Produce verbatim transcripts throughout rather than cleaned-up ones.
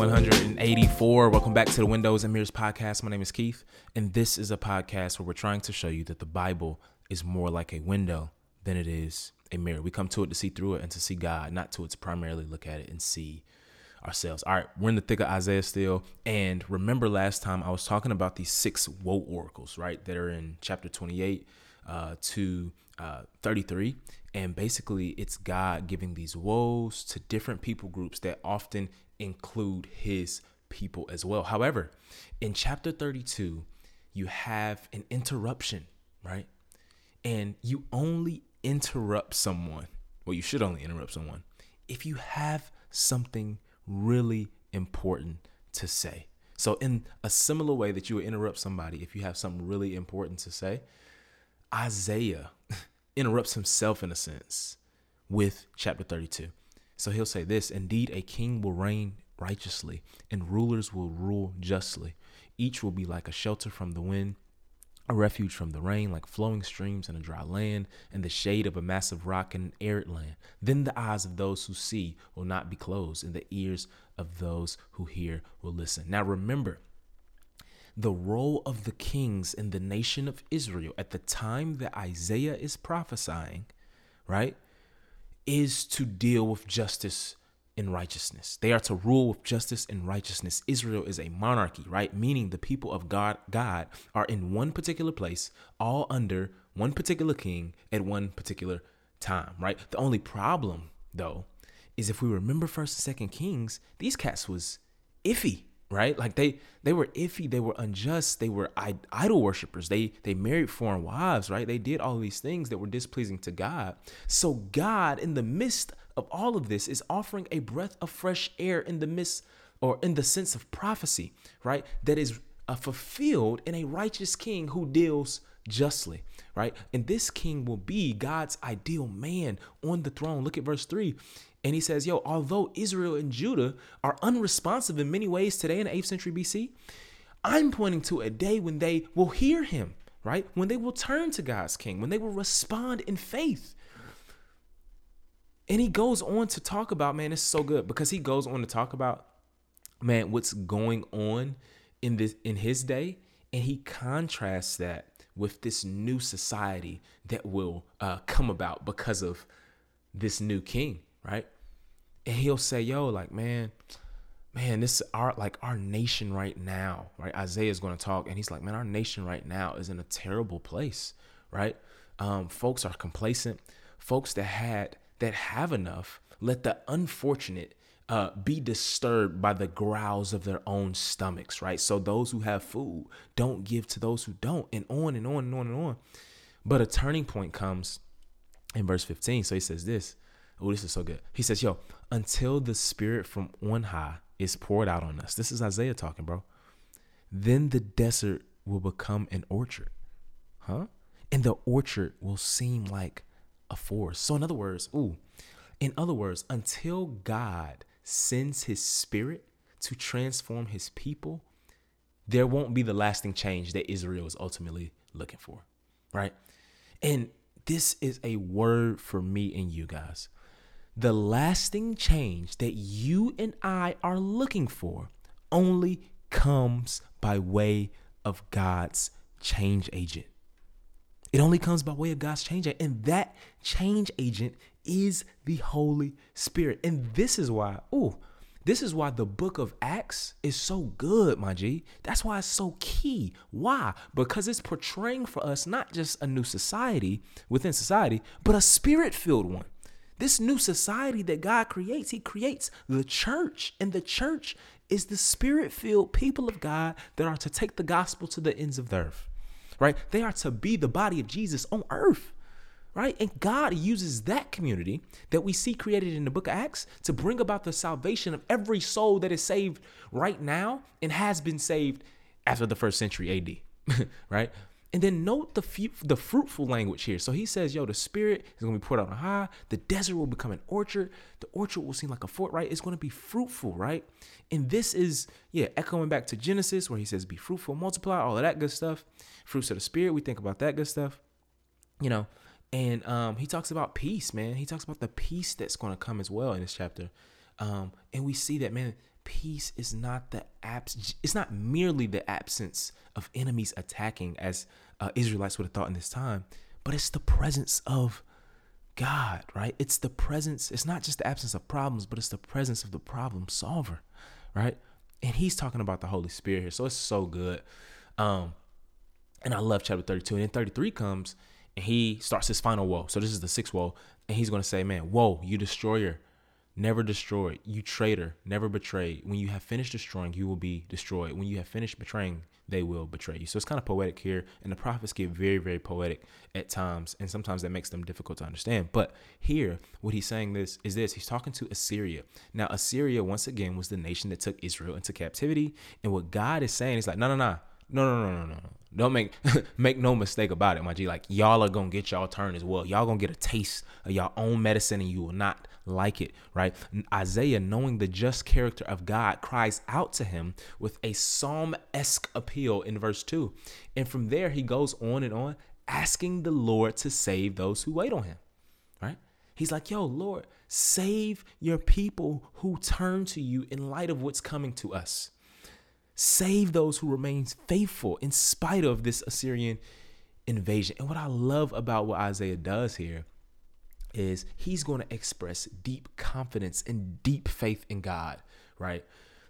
one hundred eighty-four. Welcome back to the Windows and Mirrors podcast. My name is Keith, and this is a podcast where we're trying to show you that the Bible is more like a window than it is a mirror. We come to it to see through it and to see God, not to it to primarily look at it and see ourselves. All right, we're in the thick of Isaiah still. And remember last time I was talking about these six woe oracles, right, that are in chapter twenty-eight uh, to uh, thirty-three. And basically, it's God giving these woes to different people groups that often include his people as well. However, in chapter thirty-two, you have an interruption, right? And you only interrupt someone, well, you should only interrupt someone, if you have something really important to say. So in a similar way that you would interrupt somebody if you have something really important to say, Isaiah interrupts himself in a sense with chapter thirty-two. So he'll say this: indeed, a king will reign righteously and rulers will rule justly. Each will be like a shelter from the wind, a refuge from the rain, like flowing streams in a dry land, and the shade of a massive rock in an arid land. Then the eyes of those who see will not be closed, and the ears of those who hear will listen. Now remember, the role of the kings in the nation of Israel at the time that Isaiah is prophesying, right, is to deal with justice and righteousness. They are to rule with justice and righteousness. Israel is a monarchy, right? Meaning the people of God, God are in one particular place, all under one particular king at one particular time, right? The only problem, though, is if we remember First and Second Kings, these cats was iffy, right? Like they they were iffy, they were unjust, they were idol worshipers. They they married foreign wives, right? They did all these things that were displeasing to God. So God, in the midst of all of this, is offering a breath of fresh air in the midst, or in the sense of prophecy, right, that is uh, fulfilled in a righteous king who deals justly, right? And this king will be God's ideal man on the throne. Look at verse three. And he says, yo, although Israel and Judah are unresponsive in many ways today in the eighth century B C, I'm pointing to a day when they will hear him, right? When they will turn to God's king, when they will respond in faith. And he goes on to talk about, man, this is so good, because he goes on to talk about, man, what's going on in this, in his day. And he contrasts that with this new society that will uh, come about because of this new king, right? And he'll say, yo, like, man, man, this our like our nation right now, right? Isaiah is going to talk, and he's like, man, our nation right now is in a terrible place, right? Um, folks are complacent. Folks that had that have enough, let the unfortunate uh, be disturbed by the growls of their own stomachs, right? So those who have food don't give to those who don't, and on and on and on and on. But a turning point comes in verse fifteen. So he says this. Oh, this is so good. He says, yo, until the Spirit from on high is poured out on us. This is Isaiah talking, bro. Then the desert will become an orchard, huh? And the orchard will seem like a forest. So in other words, ooh, in other words, until God sends his Spirit to transform his people, there won't be the lasting change that Israel is ultimately looking for, right? And this is a word for me and you guys. The lasting change that you and I are looking for only comes by way of God's change agent. It only comes by way of God's change agent. And that change agent is the Holy Spirit. And this is why, ooh, this is why the book of Acts is so good, my G. That's why it's so key. Why? Because it's portraying for us not just a new society within society, but a spirit-filled one. This new society that God creates, he creates the church, and the church is the spirit-filled people of God that are to take the gospel to the ends of the earth, right? They are to be the body of Jesus on earth, right? And God uses that community that we see created in the book of Acts to bring about the salvation of every soul that is saved right now and has been saved after the first century A D, right? And then note the few, the fruitful language here. So he says, yo, the Spirit is going to be poured out on high. The desert will become an orchard. The orchard will seem like a fort, right? It's going to be fruitful, right? And this is, yeah, echoing back to Genesis where he says, be fruitful, multiply, all of that good stuff. Fruits of the Spirit, we think about that good stuff, you know. And um, he talks about peace, man. He talks about the peace that's going to come as well in this chapter. Um, and we see that, man, peace is not the abs- it's not merely the absence of enemies attacking, as uh, Israelites would have thought in this time, but it's the presence of God, right? It's the presence. It's not just the absence of problems, but it's the presence of the problem solver, right? And he's talking about the Holy Spirit here, so it's so good. Um, and I love chapter thirty-two. And then thirty-three comes, and he starts his final woe. So this is the sixth woe, and he's going to say, man, woe, you destroyer, never destroyed. You traitor, never betrayed. When you have finished destroying, you will be destroyed. When you have finished betraying, they will betray you. So it's kind of poetic here, and the prophets get very, very poetic at times, and sometimes that makes them difficult to understand. But here, what he's saying this is this. He's talking to Assyria. Now, Assyria, once again, was the nation that took Israel into captivity, and what God is saying is like, no, no, no, no, no, no, no, no. Don't make make no mistake about it, my G. Like, y'all are going to get y'all turn as well. Y'all going to get a taste of y'all own medicine, and you will not like it, right? Isaiah, knowing the just character of God, cries out to him with a psalm-esque appeal in verse two. And from there, he goes on and on, asking the Lord to save those who wait on him, right? He's like, yo, Lord, save your people who turn to you in light of what's coming to us. Save those who remain faithful in spite of this Assyrian invasion. And what I love about what Isaiah does here is he's going to express deep confidence and deep faith in God, right?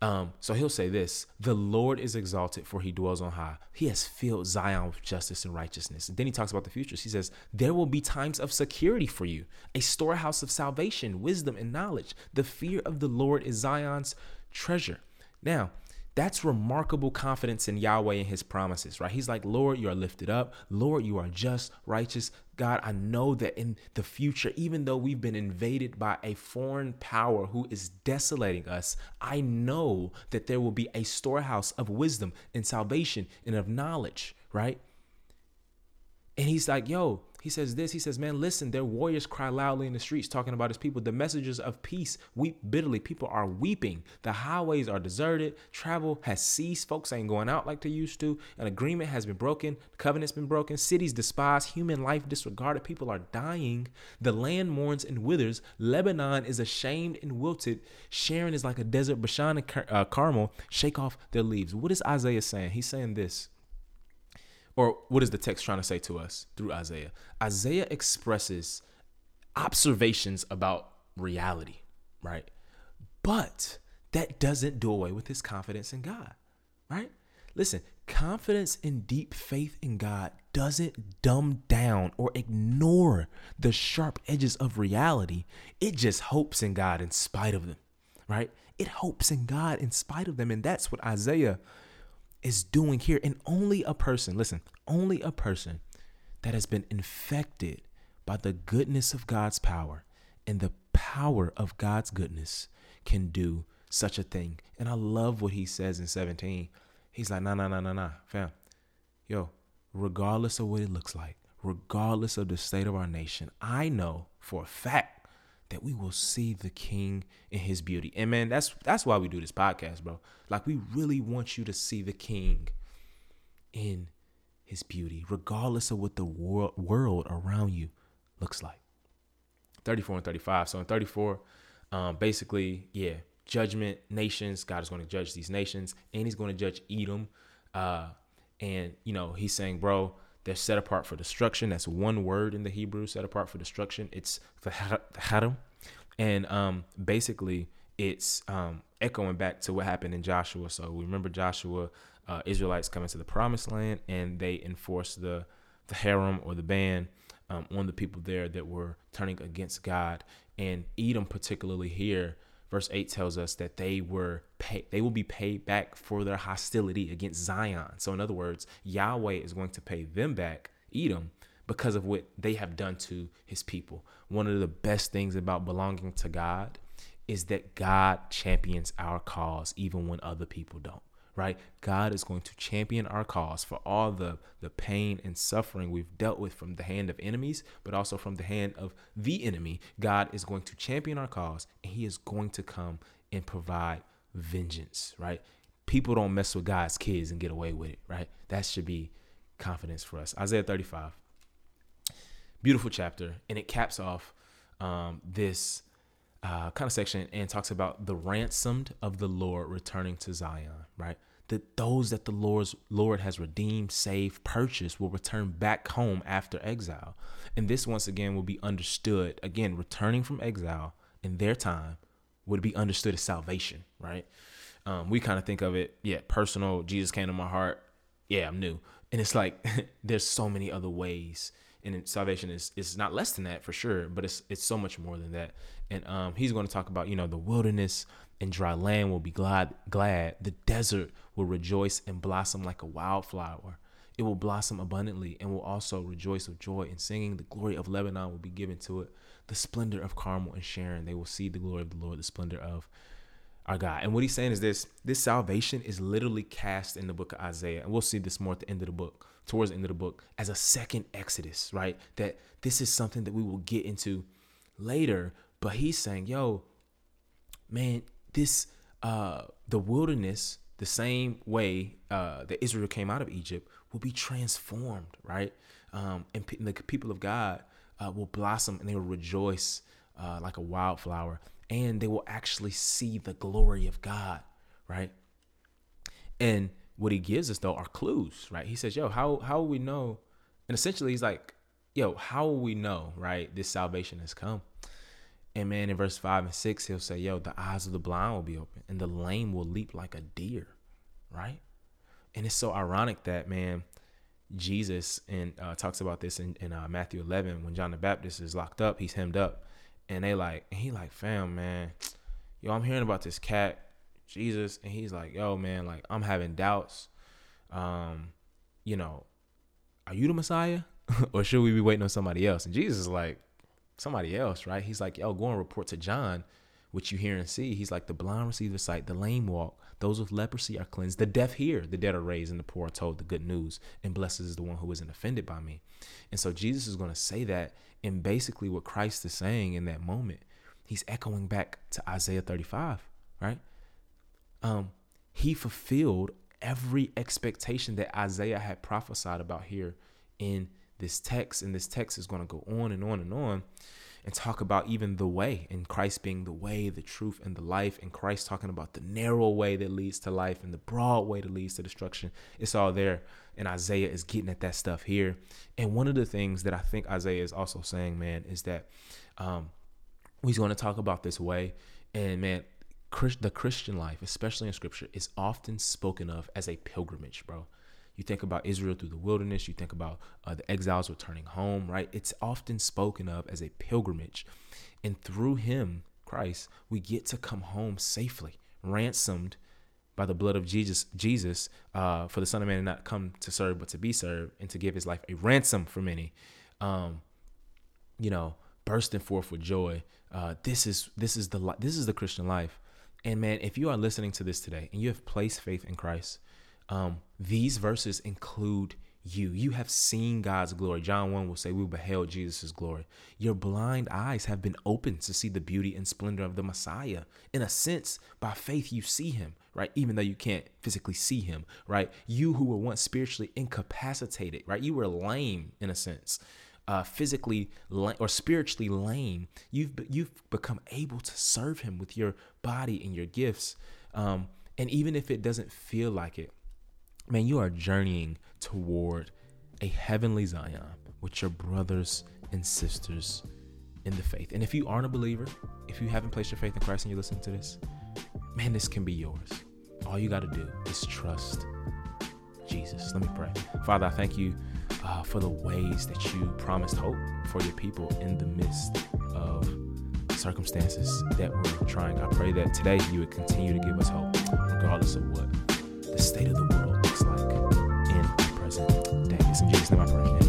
Um, so he'll say this, the Lord is exalted, for he dwells on high. He has filled Zion with justice and righteousness. And then he talks about the futures. He says, there will be times of security for you, a storehouse of salvation, wisdom, and knowledge. The fear of the Lord is Zion's treasure. Now, that's remarkable confidence in Yahweh and his promises, right? He's like, Lord, you are lifted up. Lord, you are just, righteous. God, I know that in the future, even though we've been invaded by a foreign power who is desolating us, I know that there will be a storehouse of wisdom and salvation and of knowledge, right? And he's like, yo, he says this, he says, man, listen, their warriors cry loudly in the streets, talking about his people. The messengers of peace weep bitterly. People are weeping. The highways are deserted. Travel has ceased. Folks ain't going out like they used to. An agreement has been broken. The covenant's been broken. Cities despised. Human life disregarded. People are dying. The land mourns and withers. Lebanon is ashamed and wilted. Sharon is like a desert. Bashan and Car- uh, Carmel shake off their leaves. What is Isaiah saying? He's saying this. Or what is the text trying to say to us through Isaiah? Isaiah expresses observations about reality, right? But that doesn't do away with his confidence in God, right? Listen, confidence in deep faith in God doesn't dumb down or ignore the sharp edges of reality. It just hopes in God in spite of them, right? It hopes in God in spite of them. And that's what Isaiah is doing here. And only a person, listen, only a person that has been infected by the goodness of God's power and the power of God's goodness can do such a thing. And I love what he says in seventeen. He's like, nah, nah, nah, nah, nah, fam. Yo, regardless of what it looks like, regardless of the state of our nation, I know for a fact that we will see the King in his beauty. And man, that's that's why we do this podcast, bro. Like, we really want you to see the King in his beauty, regardless of what the world, world around you looks like. thirty-four and thirty-five. So in thirty-four, um, basically, yeah, judgment, nations. God is going to judge these nations, and he's going to judge Edom. Uh, and, you know, he's saying, bro, they're set apart for destruction. That's one word in the Hebrew, set apart for destruction. It's v'harem. And um, basically, it's um, echoing back to what happened in Joshua. So we remember Joshua, uh, Israelites coming to the promised land, and they enforced the, the harem or the ban um, on the people there that were turning against God. And Edom particularly here, verse eight tells us that they were pay, they will be paid back for their hostility against Zion. So in other words, Yahweh is going to pay them back, Edom, because of what they have done to his people. One of the best things about belonging to God is that God champions our cause even when other people don't, right? God is going to champion our cause for all the, the pain and suffering we've dealt with from the hand of enemies, but also from the hand of the enemy. God is going to champion our cause, and he is going to come and provide vengeance, right? People don't mess with God's kids and get away with it, right? That should be confidence for us. Isaiah thirty-five, beautiful chapter, and it caps off um, this uh, kind of section and talks about the ransomed of the Lord returning to Zion, right? That those that the Lord's Lord has redeemed, saved, purchased will return back home after exile. And this, once again, will be understood. Again, returning from exile in their time would be understood as salvation, right? Um, we kind of think of it, yeah, personal, Jesus came to my heart, yeah, I'm new. And it's like, there's so many other ways. And salvation is, is not less than that for sure, but it's it's so much more than that. And um, he's going to talk about, you know, the wilderness and dry land will be glad, glad. The desert will rejoice and blossom like a wildflower. It will blossom abundantly and will also rejoice with joy and singing. The glory of Lebanon will be given to it. The splendor of Carmel and Sharon, they will see the glory of the Lord, the splendor of our God. And what he's saying is this, this salvation is literally cast in the book of Isaiah. And we'll see this more at the end of the book, towards the end of the book, as a second Exodus, right? That this is something that we will get into later. But he's saying, yo, man, this, uh, the wilderness, the same way uh, that Israel came out of Egypt, will be transformed, right? Um, and p- the people of God uh, will blossom and they will rejoice uh, like a wildflower. And they will actually see the glory of God, right? And what he gives us, though, are clues, right? He says, yo, how how will we know? And essentially, he's like, yo, how will we know, right, this salvation has come? And, man, in verse five and six, he'll say, yo, the eyes of the blind will be open, and the lame will leap like a deer, right? And it's so ironic that, man, Jesus and uh, talks about this in, in uh, Matthew eleven, when John the Baptist is locked up, he's hemmed up. And they like, and he like, fam, man, yo, I'm hearing about this cat, Jesus. And he's like, yo, man, like, I'm having doubts. Um, you know, are you the Messiah? Or should we be waiting on somebody else? And Jesus is like, somebody else, right? He's like, yo, go and report to John what you hear and see. He's like, the blind receive the sight, the lame walk, those with leprosy are cleansed, the deaf hear, the dead are raised, and the poor are told the good news, and blessed is the one who isn't offended by me. And so Jesus is going to say that, and basically what Christ is saying in that moment, he's echoing back to Isaiah thirty-five, right? Um, he fulfilled every expectation that Isaiah had prophesied about here in this text, and this text is going to go on and on and on, and talk about even the way, and Christ being the way, the truth, and the life, and Christ talking about the narrow way that leads to life and the broad way that leads to destruction. It's all there, and Isaiah is getting at that stuff here. And one of the things that I think Isaiah is also saying, man, is that um, he's going to talk about this way, and, man, Christ, the Christian life, especially in Scripture, is often spoken of as a pilgrimage, bro. You think about Israel through the wilderness. You think about uh, the exiles returning home, right? It's often spoken of as a pilgrimage. And through him, Christ, we get to come home safely, ransomed by the blood of Jesus, Jesus uh, for the Son of Man did not come to serve, but to be served and to give his life a ransom for many, um, you know, bursting forth with joy. Uh, this is this is the this is the Christian life. And, man, if you are listening to this today and you have placed faith in Christ, Um, these verses include you. You have seen God's glory. John one will say, we beheld Jesus' glory. Your blind eyes have been opened to see the beauty and splendor of the Messiah. In a sense, by faith, you see him, right? Even though you can't physically see him, right? You who were once spiritually incapacitated, right? You were lame in a sense, uh, physically la- or spiritually lame. You've, be- you've become able to serve him with your body and your gifts. Um, and even if it doesn't feel like it, man, you are journeying toward a heavenly Zion with your brothers and sisters in the faith. And if you aren't a believer, if you haven't placed your faith in Christ and you're listening to this, man, this can be yours. All you got to do is trust Jesus. Let me pray. Father, I thank you uh, for the ways that you promised hope for your people in the midst of circumstances that we're trying. I pray that today you would continue to give us hope, regardless of what the state of the world looks like in the present day. It's in Jesus' name I pray.